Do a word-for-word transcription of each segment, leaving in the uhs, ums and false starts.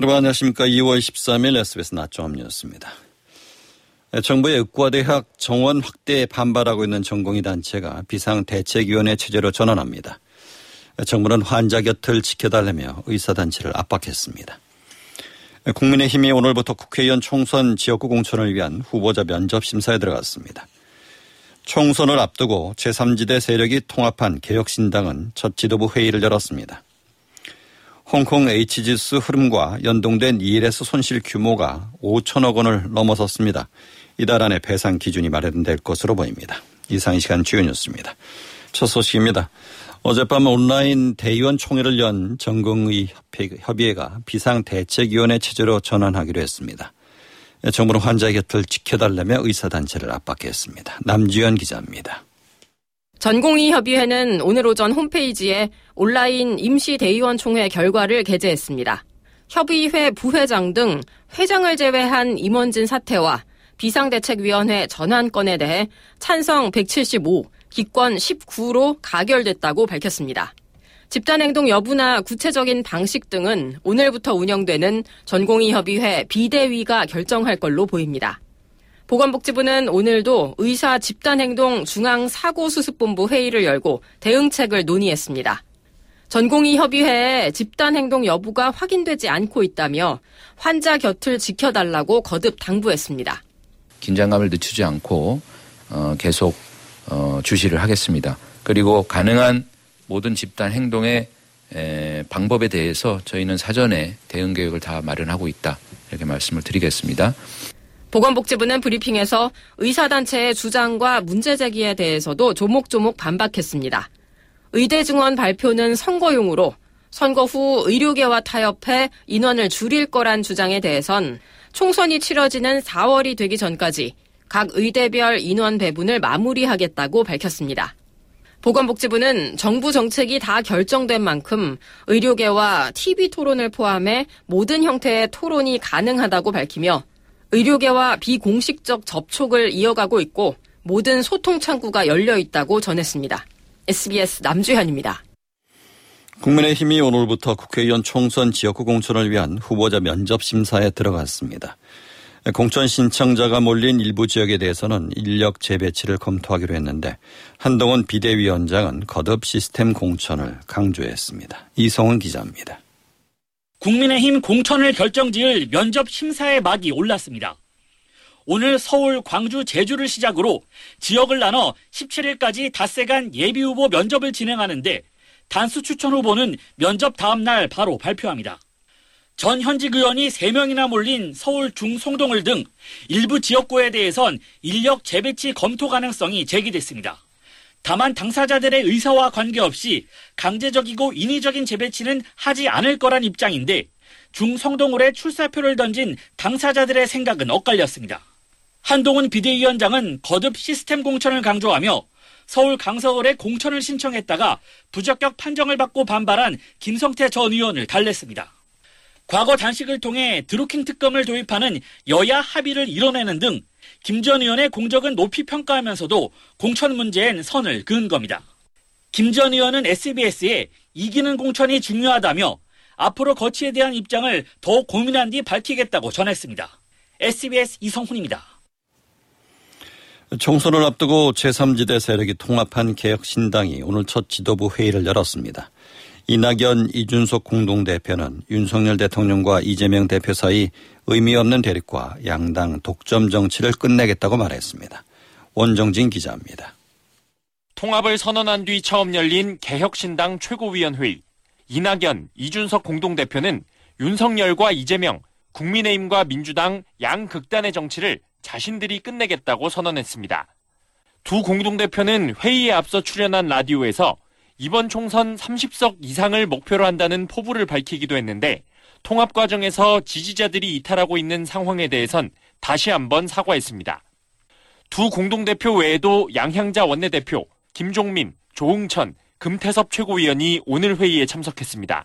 여러분 안녕하십니까. 이월 십삼일 에스비에스 나토 합뉴스입니다. 정부의 의과대학 정원 확대에 반발하고 있는 전공의 단체가 비상대책위원회 체제로 전환합니다. 정부는 환자 곁을 지켜달라며 의사단체를 압박했습니다. 국민의힘이 오늘부터 국회의원 총선 지역구 공천을 위한 후보자 면접심사에 들어갔습니다. 총선을 앞두고 제삼지대 세력이 통합한 개혁신당은 첫 지도부 회의를 열었습니다. 홍콩 에이치지에스 흐름과 연동된 이엘에스 손실 규모가 오천억 원을 넘어섰습니다. 이달 안에 배상 기준이 마련될 것으로 보입니다. 이상 이 시간 주요 뉴스입니다. 첫 소식입니다. 어젯밤 온라인 대의원 총회를 연 전공의 협의회가 비상대책위원회 체제로 전환하기로 했습니다. 정부는 환자 곁을 지켜달라며 의사단체를 압박했습니다. 남주현 기자입니다. 전공의 협의회는 오늘 오전 홈페이지에 온라인 임시대의원 총회 결과를 게재했습니다. 협의회 부회장 등 회장을 제외한 임원진 사태와 비상대책위원회 전환권에 대해 찬성 백칠십오, 기권 십구로 가결됐다고 밝혔습니다. 집단행동 여부나 구체적인 방식 등은 오늘부터 운영되는 전공의협의회 비대위가 결정할 걸로 보입니다. 보건복지부는 오늘도 의사 집단행동 중앙사고수습본부 회의를 열고 대응책을 논의했습니다. 전공의협의회에 집단행동 여부가 확인되지 않고 있다며 환자 곁을 지켜달라고 거듭 당부했습니다. 긴장감을 늦추지 않고 어, 계속 어, 주시를 하겠습니다. 그리고 가능한 모든 집단 행동의 에, 방법에 대해서 저희는 사전에 대응 계획을 다 마련하고 있다. 이렇게 말씀을 드리겠습니다. 보건복지부는 브리핑에서 의사단체의 주장과 문제제기에 대해서도 조목조목 반박했습니다. 의대 증원 발표는 선거용으로 선거 후 의료계와 타협해 인원을 줄일 거란 주장에 대해선 총선이 치러지는 사월이 되기 전까지 각 의대별 인원 배분을 마무리하겠다고 밝혔습니다. 보건복지부는 정부 정책이 다 결정된 만큼 의료계와 티비 토론을 포함해 모든 형태의 토론이 가능하다고 밝히며 의료계와 비공식적 접촉을 이어가고 있고 모든 소통 창구가 열려 있다고 전했습니다. 에스비에스 남주현입니다. 국민의힘이 오늘부터 국회의원 총선 지역구 공천을 위한 후보자 면접심사에 들어갔습니다. 공천 신청자가 몰린 일부 지역에 대해서는 인력 재배치를 검토하기로 했는데 한동훈 비대위원장은 거듭 시스템 공천을 강조했습니다. 이성은 기자입니다. 국민의힘 공천을 결정지을 면접심사의 막이 올랐습니다. 오늘 서울, 광주, 제주를 시작으로 지역을 나눠 십칠일까지 닷새간 예비후보 면접을 진행하는데 단수 추천 후보는 면접 다음 날 바로 발표합니다. 전 현직 의원이 세 명이나 몰린 서울 중송동을 등 일부 지역구에 대해선 인력 재배치 검토 가능성이 제기됐습니다. 다만 당사자들의 의사와 관계없이 강제적이고 인위적인 재배치는 하지 않을 거란 입장인데 중성동을에 출사표를 던진 당사자들의 생각은 엇갈렸습니다. 한동훈 비대위원장은 거듭 시스템 공천을 강조하며 서울 강서을에 공천을 신청했다가 부적격 판정을 받고 반발한 김성태 전 의원을 달랬습니다. 과거 단식을 통해 드루킹 특검을 도입하는 여야 합의를 이뤄내는 등 김 전 의원의 공적은 높이 평가하면서도 공천 문제엔 선을 그은 겁니다. 김 전 의원은 에스비에스에 이기는 공천이 중요하다며 앞으로 거취에 대한 입장을 더욱 고민한 뒤 밝히겠다고 전했습니다. 에스비에스 이성훈입니다. 총선을 앞두고 제삼지대 세력이 통합한 개혁신당이 오늘 첫 지도부 회의를 열었습니다. 이낙연, 이준석 공동대표는 윤석열 대통령과 이재명 대표 사이 의미 없는 대립과 양당 독점 정치를 끝내겠다고 말했습니다. 원정진 기자입니다. 통합을 선언한 뒤 처음 열린 개혁신당 최고위원회의. 이낙연, 이준석 공동대표는 윤석열과 이재명, 국민의힘과 민주당 양 극단의 정치를 자신들이 끝내겠다고 선언했습니다. 두 공동대표는 회의에 앞서 출연한 라디오에서 이번 총선 삼십석 이상을 목표로 한다는 포부를 밝히기도 했는데 통합 과정에서 지지자들이 이탈하고 있는 상황에 대해선 다시 한번 사과했습니다. 두 공동대표 외에도 양향자 원내대표, 김종민, 조응천, 금태섭 최고위원이 오늘 회의에 참석했습니다.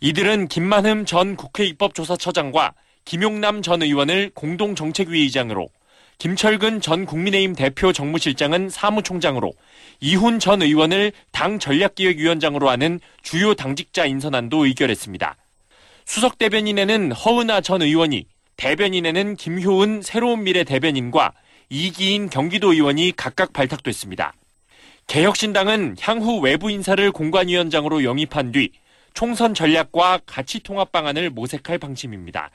이들은 김만흠 전 국회입법조사처장과 김용남 전 의원을 공동정책위의장으로 김철근 전 국민의힘 대표 정무실장은 사무총장으로 이훈 전 의원을 당 전략기획위원장으로 하는 주요 당직자 인선안도 의결했습니다. 수석 대변인에는 허은하 전 의원이, 대변인에는 김효은 새로운미래 대변인과 이기인 경기도 의원이 각각 발탁됐습니다. 개혁신당은 향후 외부 인사를 공관위원장으로 영입한 뒤 총선 전략과 가치 통합 방안을 모색할 방침입니다.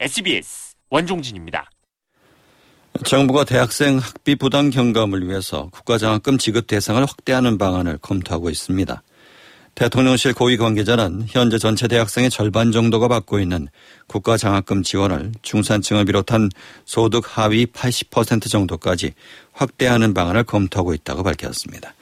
에스비에스 원종진입니다. 정부가 대학생 학비 부담 경감을 위해서 국가장학금 지급 대상을 확대하는 방안을 검토하고 있습니다. 대통령실 고위 관계자는 현재 전체 대학생의 절반 정도가 받고 있는 국가장학금 지원을 중산층을 비롯한 소득 하위 팔십 퍼센트 정도까지 확대하는 방안을 검토하고 있다고 밝혔습니다.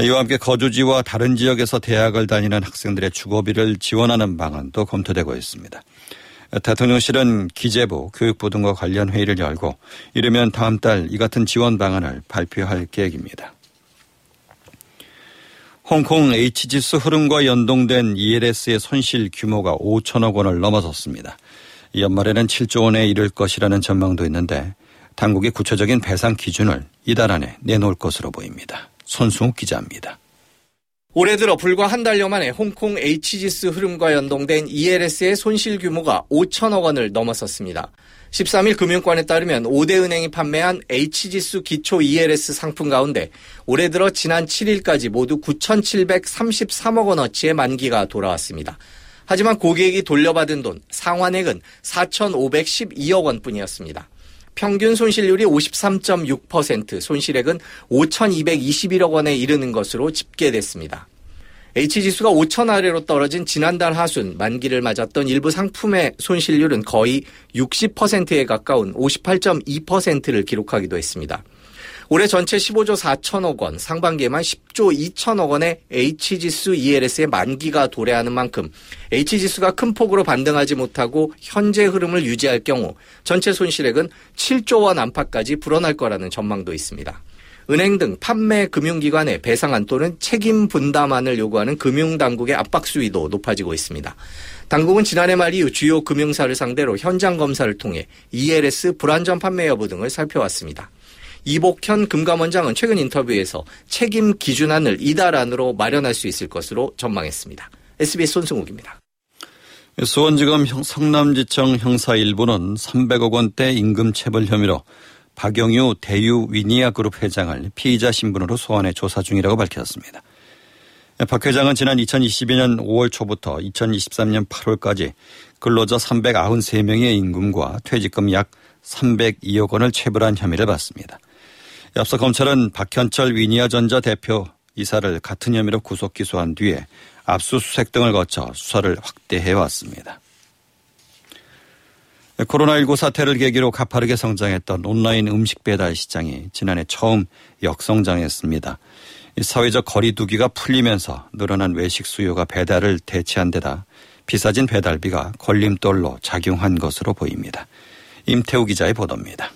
이와 함께 거주지와 다른 지역에서 대학을 다니는 학생들의 주거비를 지원하는 방안도 검토되고 있습니다. 대통령실은 기재부, 교육부 등과 관련 회의를 열고 이르면 다음 달 이 같은 지원 방안을 발표할 계획입니다. 홍콩 에이치지에스 흐름과 연동된 이엘에스의 손실 규모가 오천억 원을 넘어섰습니다. 연말에는 칠조 원에 이를 것이라는 전망도 있는데 당국이 구체적인 배상 기준을 이달 안에 내놓을 것으로 보입니다. 손승욱 기자입니다. 올해 들어 불과 한 달여 만에 홍콩 에이치지에스 흐름과 연동된 이엘에스의 손실 규모가 오천억 원을 넘어섰습니다. 십삼일 금융권에 따르면 오대 은행이 판매한 에이치지에스 기초 이엘에스 상품 가운데 올해 들어 지난 칠일까지 모두 구천칠백삼십삼억 원어치의 만기가 돌아왔습니다. 하지만 고객이 돌려받은 돈, 상환액은 사천오백십이억 원뿐이었습니다. 평균 손실률이 오십삼 점 육 퍼센트, 손실액은 오천이백이십일억 원에 이르는 것으로 집계됐습니다. H지수가 오천 아래로 떨어진 지난달 하순 만기를 맞았던 일부 상품의 손실률은 거의 육십 퍼센트에 가까운 오십팔 점 이 퍼센트를 기록하기도 했습니다. 올해 전체 십오조 사천억 원, 상반기에만 십조 이천억 원의 H지수 이엘에스의 만기가 도래하는 만큼 H지수가 큰 폭으로 반등하지 못하고 현재 흐름을 유지할 경우 전체 손실액은 칠조 원 안팎까지 불어날 거라는 전망도 있습니다. 은행 등 판매 금융기관에 배상안 또는 책임 분담안을 요구하는 금융당국의 압박 수위도 높아지고 있습니다. 당국은 지난해 말 이후 주요 금융사를 상대로 현장 검사를 통해 이엘에스 불안전 판매 여부 등을 살펴왔습니다. 이복현 금감원장은 최근 인터뷰에서 책임 기준안을 이달 안으로 마련할 수 있을 것으로 전망했습니다. 에스비에스 손승욱입니다. 수원지검 성남지청 형사 일 부는 삼백억 원대 임금체벌 혐의로 박영유 대유 위니아 그룹 회장을 피의자 신분으로 소환해 조사 중이라고 밝혔습니다. 박 회장은 지난 이천이십이년 오월 초부터 이천이십삼년 팔월까지 근로자 삼백구십삼 명의 임금과 퇴직금 약 삼백이억 원을 체불한 혐의를 받습니다. 앞서 검찰은 박현철 위니아전자 대표 이사를 같은 혐의로 구속 기소한 뒤에 압수수색 등을 거쳐 수사를 확대해왔습니다. 코로나십구 사태를 계기로 가파르게 성장했던 온라인 음식 배달 시장이 지난해 처음 역성장했습니다. 사회적 거리 두기가 풀리면서 늘어난 외식 수요가 배달을 대체한 데다 비싸진 배달비가 걸림돌로 작용한 것으로 보입니다. 임태우 기자의 보도입니다.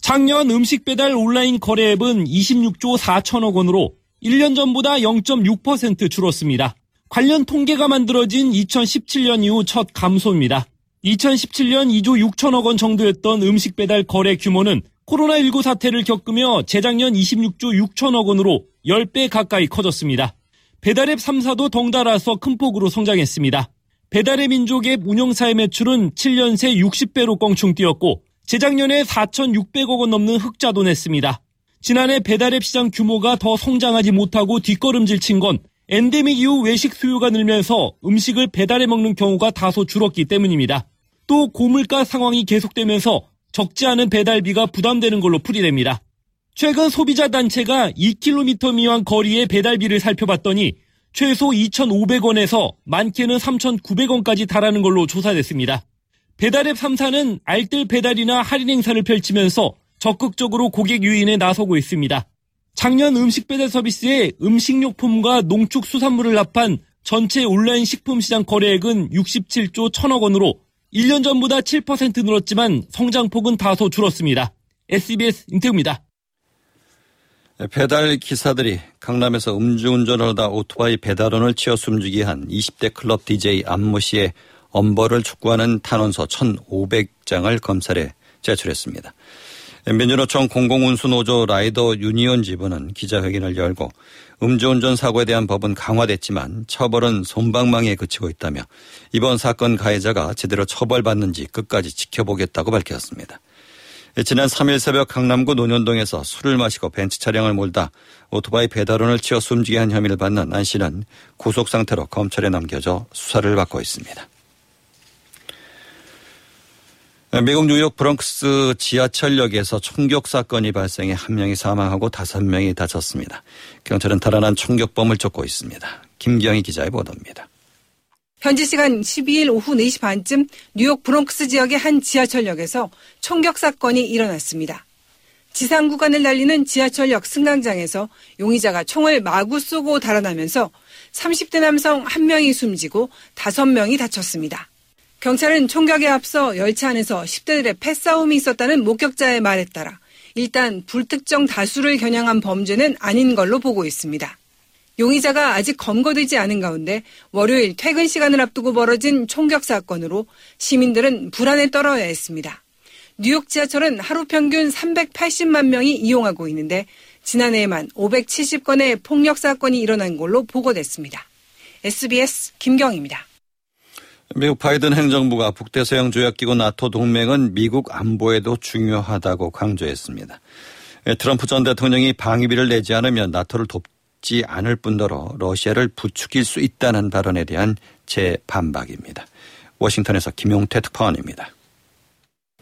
작년 음식 배달 온라인 거래 앱은 이십육조 사천억 원으로 일 년 전보다 영 점 육 퍼센트 줄었습니다. 관련 통계가 만들어진 이천십칠년 이후 첫 감소입니다. 이천십칠년 이조 육천억 원 정도였던 음식 배달 거래 규모는 코로나십구 사태를 겪으며 재작년 이십육조 육천억 원으로 십 배 가까이 커졌습니다. 배달앱 삼 사도 덩달아서 큰 폭으로 성장했습니다. 배달의 민족 앱 운영사의 매출은 칠 년 새 육십 배로 껑충 뛰었고 재작년에 사천육백억 원 넘는 흑자도 냈습니다. 지난해 배달앱 시장 규모가 더 성장하지 못하고 뒷걸음질 친 건 엔데믹 이후 외식 수요가 늘면서 음식을 배달해 먹는 경우가 다소 줄었기 때문입니다. 또 고물가 상황이 계속되면서 적지 않은 배달비가 부담되는 걸로 풀이됩니다. 최근 소비자 단체가 이 킬로미터 미만 거리의 배달비를 살펴봤더니 최소 이천오백 원에서 많게는 삼천구백 원까지 달하는 걸로 조사됐습니다. 배달앱 삼 사는 알뜰 배달이나 할인 행사를 펼치면서 적극적으로 고객 유인에 나서고 있습니다. 작년 음식 배달 서비스에 음식료품과 농축수산물을 합한 전체 온라인 식품 시장 거래액은 육십칠조 천억 원으로 일 년 전보다 칠 퍼센트 늘었지만 성장폭은 다소 줄었습니다. 에스비에스 임태우입니다. 배달 기사들이 강남에서 음주운전을 하다 오토바이 배달원을 치어 숨지게 한 이십대 클럽 디제이 안모 씨의 엄벌을 촉구하는 탄원서 천오백 장을 검찰에 제출했습니다. 엠비뉴로청 공공운수노조 라이더 유니온 지부는 기자회견을 열고 음주운전 사고에 대한 법은 강화됐지만 처벌은 솜방망이에 그치고 있다며 이번 사건 가해자가 제대로 처벌받는지 끝까지 지켜보겠다고 밝혔습니다. 지난 삼일 새벽 강남구 논현동에서 술을 마시고 벤츠 차량을 몰다 오토바이 배달원을 치어 숨지게 한 혐의를 받는 안 씨는 구속 상태로 검찰에 넘겨져 수사를 받고 있습니다. 미국 뉴욕 브롱스 지하철역에서 총격 사건이 발생해 한 명이 사망하고 다섯 명이 다쳤습니다. 경찰은 달아난 총격범을 쫓고 있습니다. 김경희 기자의 보도입니다. 현지 시간 십이일 오후 네시 반쯤 뉴욕 브롱스 지역의 한 지하철역에서 총격 사건이 일어났습니다. 지상 구간을 달리는 지하철역 승강장에서 용의자가 총을 마구 쏘고 달아나면서 삼십대 남성 한 명이 숨지고 다섯 명이 다쳤습니다. 경찰은 총격에 앞서 열차 안에서 십대들의 패싸움이 있었다는 목격자의 말에 따라 일단 불특정 다수를 겨냥한 범죄는 아닌 걸로 보고 있습니다. 용의자가 아직 검거되지 않은 가운데 월요일 퇴근 시간을 앞두고 벌어진 총격 사건으로 시민들은 불안에 떨어야 했습니다. 뉴욕 지하철은 하루 평균 삼백팔십만 명이 이용하고 있는데 지난해에만 오백칠십 건의 폭력 사건이 일어난 걸로 보고됐습니다. 에스비에스 김경희입니다. 미국 바이든 행정부가 북대서양 조약기구 나토 동맹은 미국 안보에도 중요하다고 강조했습니다. 트럼프 전 대통령이 방위비를 내지 않으면 나토를 돕지 않을 뿐더러 러시아를 부추길 수 있다는 발언에 대한 재반박입니다. 워싱턴에서 김용태 특파원입니다.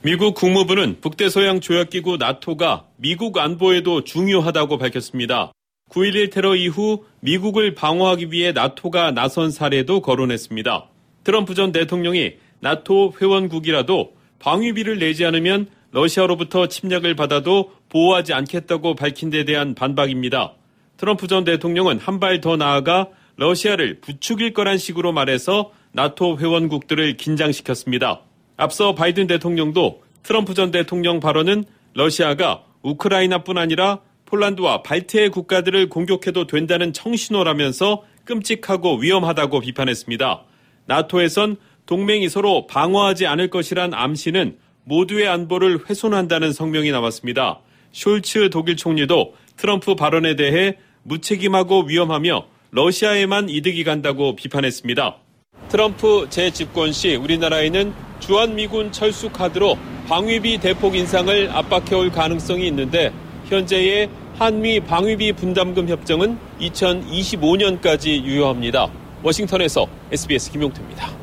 미국 국무부는 북대서양 조약기구 나토가 미국 안보에도 중요하다고 밝혔습니다. 구일일 테러 이후 미국을 방어하기 위해 나토가 나선 사례도 거론했습니다. 트럼프 전 대통령이 나토 회원국이라도 방위비를 내지 않으면 러시아로부터 침략을 받아도 보호하지 않겠다고 밝힌 데 대한 반박입니다. 트럼프 전 대통령은 한 발 더 나아가 러시아를 부추길 거란 식으로 말해서 나토 회원국들을 긴장시켰습니다. 앞서 바이든 대통령도 트럼프 전 대통령 발언은 러시아가 우크라이나뿐 아니라 폴란드와 발트해 국가들을 공격해도 된다는 청신호라면서 끔찍하고 위험하다고 비판했습니다. 나토에선 동맹이 서로 방어하지 않을 것이란 암시는 모두의 안보를 훼손한다는 성명이 나왔습니다. 숄츠 독일 총리도 트럼프 발언에 대해 무책임하고 위험하며 러시아에만 이득이 간다고 비판했습니다. 트럼프 재집권 시 우리나라에는 주한미군 철수 카드로 방위비 대폭 인상을 압박해올 가능성이 있는데 현재의 한미 방위비 분담금 협정은 이천이십오년까지 유효합니다. 워싱턴에서 에스비에스 김용태입니다.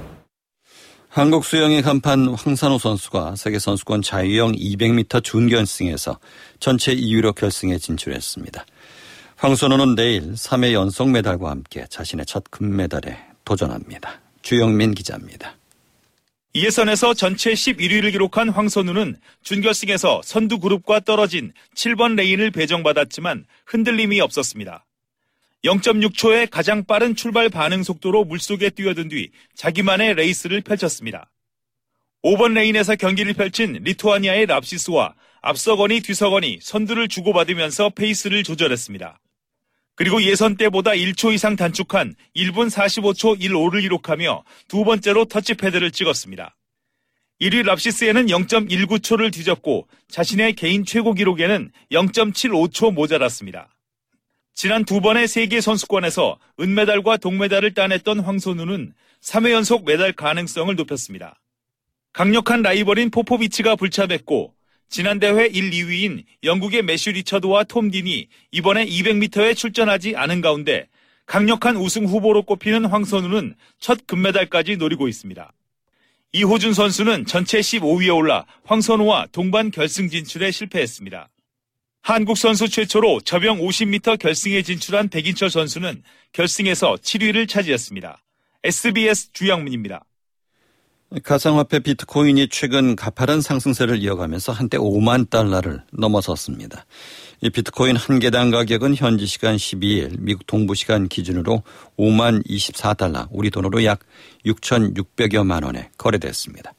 한국 수영의 간판 황산호 선수가 세계선수권 자유형 이백 미터 준결승에서 전체 이위로 결승에 진출했습니다. 황선호는 내일 삼회 연속 메달과 함께 자신의 첫 금메달에 도전합니다. 주영민 기자입니다. 이 회선에서 전체 십일위를 기록한 황선우는 준결승에서 선두 그룹과 떨어진 칠번 레인을 배정받았지만 흔들림이 없었습니다. 영점육초의 가장 빠른 출발 반응 속도로 물속에 뛰어든 뒤 자기만의 레이스를 펼쳤습니다. 오번 레인에서 경기를 펼친 리투아니아의 랍시스와 앞서거니 뒤서거니 선두를 주고받으면서 페이스를 조절했습니다. 그리고 예선 때보다 일초 이상 단축한 일분 사십오초 일오를 기록하며 두 번째로 터치패드를 찍었습니다. 일위 랍시스에는 영점일구초를 뒤졌고 자신의 개인 최고 기록에는 영점칠오초 모자랐습니다. 지난 두 번의 세계선수권에서 은메달과 동메달을 따냈던 황선우는 삼회 연속 메달 가능성을 높였습니다. 강력한 라이벌인 포포비치가 불참했고 지난 대회 일, 이위인 영국의 매슈 리처드와 톰 딘이 이번에 이백 미터에 출전하지 않은 가운데 강력한 우승 후보로 꼽히는 황선우는 첫 금메달까지 노리고 있습니다. 이호준 선수는 전체 십오위에 올라 황선우와 동반 결승 진출에 실패했습니다. 한국 선수 최초로 접영 오십 미터 결승에 진출한 백인철 선수는 결승에서 칠위를 차지했습니다. 에스비에스 주영민입니다. 가상화폐 비트코인이 최근 가파른 상승세를 이어가면서 한때 오만 달러를 넘어섰습니다. 이 비트코인 한 개당 가격은 현지 시간 십이일 미국 동부 시간 기준으로 오만 이십사 달러, 우리 돈으로 약 육천육백여만 원에 거래됐습니다.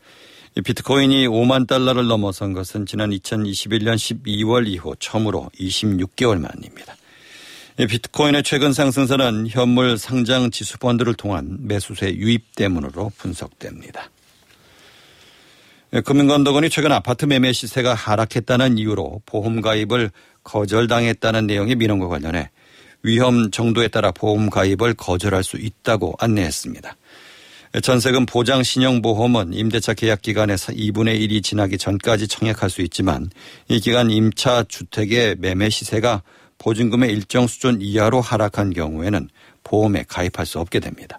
비트코인이 오만 달러를 넘어선 것은 지난 이천이십일년 십이월 이후 처음으로 이십육개월 만입니다. 비트코인의 최근 상승세는 현물 상장 지수 펀드를 통한 매수세 유입 때문으로 분석됩니다. 금융감독원이 최근 아파트 매매 시세가 하락했다는 이유로 보험 가입을 거절당했다는 내용의 민원과 관련해 위험 정도에 따라 보험 가입을 거절할 수 있다고 안내했습니다. 전세금 보장 신용보험은 임대차 계약 기간의 이분의 일이 지나기 전까지 청약할 수 있지만 이 기간 임차 주택의 매매 시세가 보증금의 일정 수준 이하로 하락한 경우에는 보험에 가입할 수 없게 됩니다.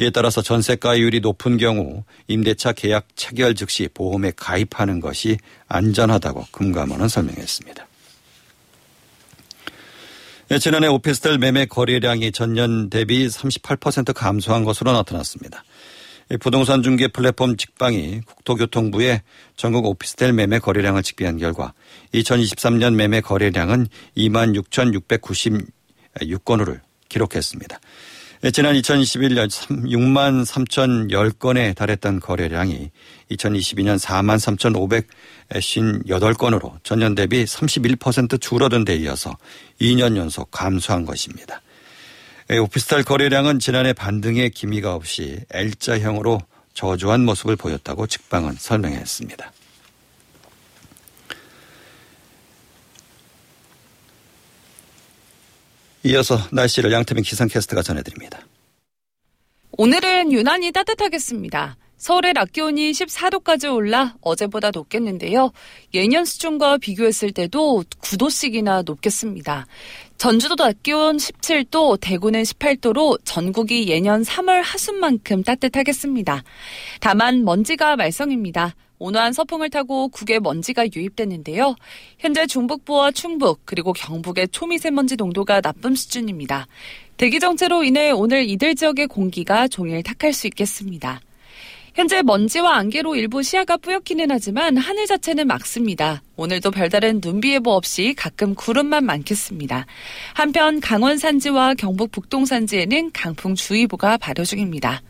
이에 따라서 전세가율이 높은 경우 임대차 계약 체결 즉시 보험에 가입하는 것이 안전하다고 금감원은 설명했습니다. 지난해 오피스텔 매매 거래량이 전년 대비 삼십팔 퍼센트 감소한 것으로 나타났습니다. 부동산 중개 플랫폼 직방이 국토교통부에 전국 오피스텔 매매 거래량을 집계한 결과 이천이십삼 년 매매 거래량은 이만 육천육백구십육 건을 기록했습니다. 지난 이천이십일 년 육만 삼천십 건에 달했던 거래량이 이천이십이 년 사만 삼천오백오십팔 건으로 전년 대비 삼십일 퍼센트 줄어든 데 이어서 이 년 연속 감소한 것입니다. 오피스텔 거래량은 지난해 반등의 기미가 없이 L자형으로 저조한 모습을 보였다고 직방은 설명했습니다. 이어서 날씨를 양태민 기상캐스터가 전해드립니다. 오늘은 유난히 따뜻하겠습니다. 서울의 낮 기온이 십사 도까지 올라 어제보다 높겠는데요. 예년 수준과 비교했을 때도 구 도씩이나 높겠습니다. 전주도 낮 기온 십칠 도, 대구는 십팔 도로 전국이 예년 삼월 하순만큼 따뜻하겠습니다. 다만 먼지가 말썽입니다. 온화한 서풍을 타고 국외 먼지가 유입됐는데요. 현재 중북부와 충북 그리고 경북의 초미세먼지 농도가 나쁨 수준입니다. 대기 정체로 인해 오늘 이들 지역의 공기가 종일 탁할 수 있겠습니다. 현재 먼지와 안개로 일부 시야가 뿌옇기는 하지만 하늘 자체는 맑습니다. 오늘도 별다른 눈비 예보 없이 가끔 구름만 많겠습니다. 한편 강원 산지와 경북 북동 산지에는 강풍 주의보가 발효 중입니다.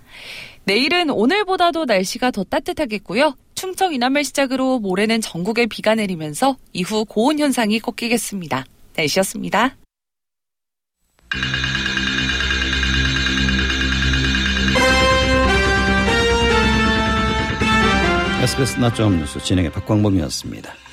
내일은 오늘보다도 날씨가 더 따뜻하겠고요. 충청 이남을 시작으로 모레는 전국에 비가 내리면서 이후 고온 현상이 꺾이겠습니다. 날씨였습니다. 에스비에스 낮 종합 뉴스 진행의 박광범이었습니다.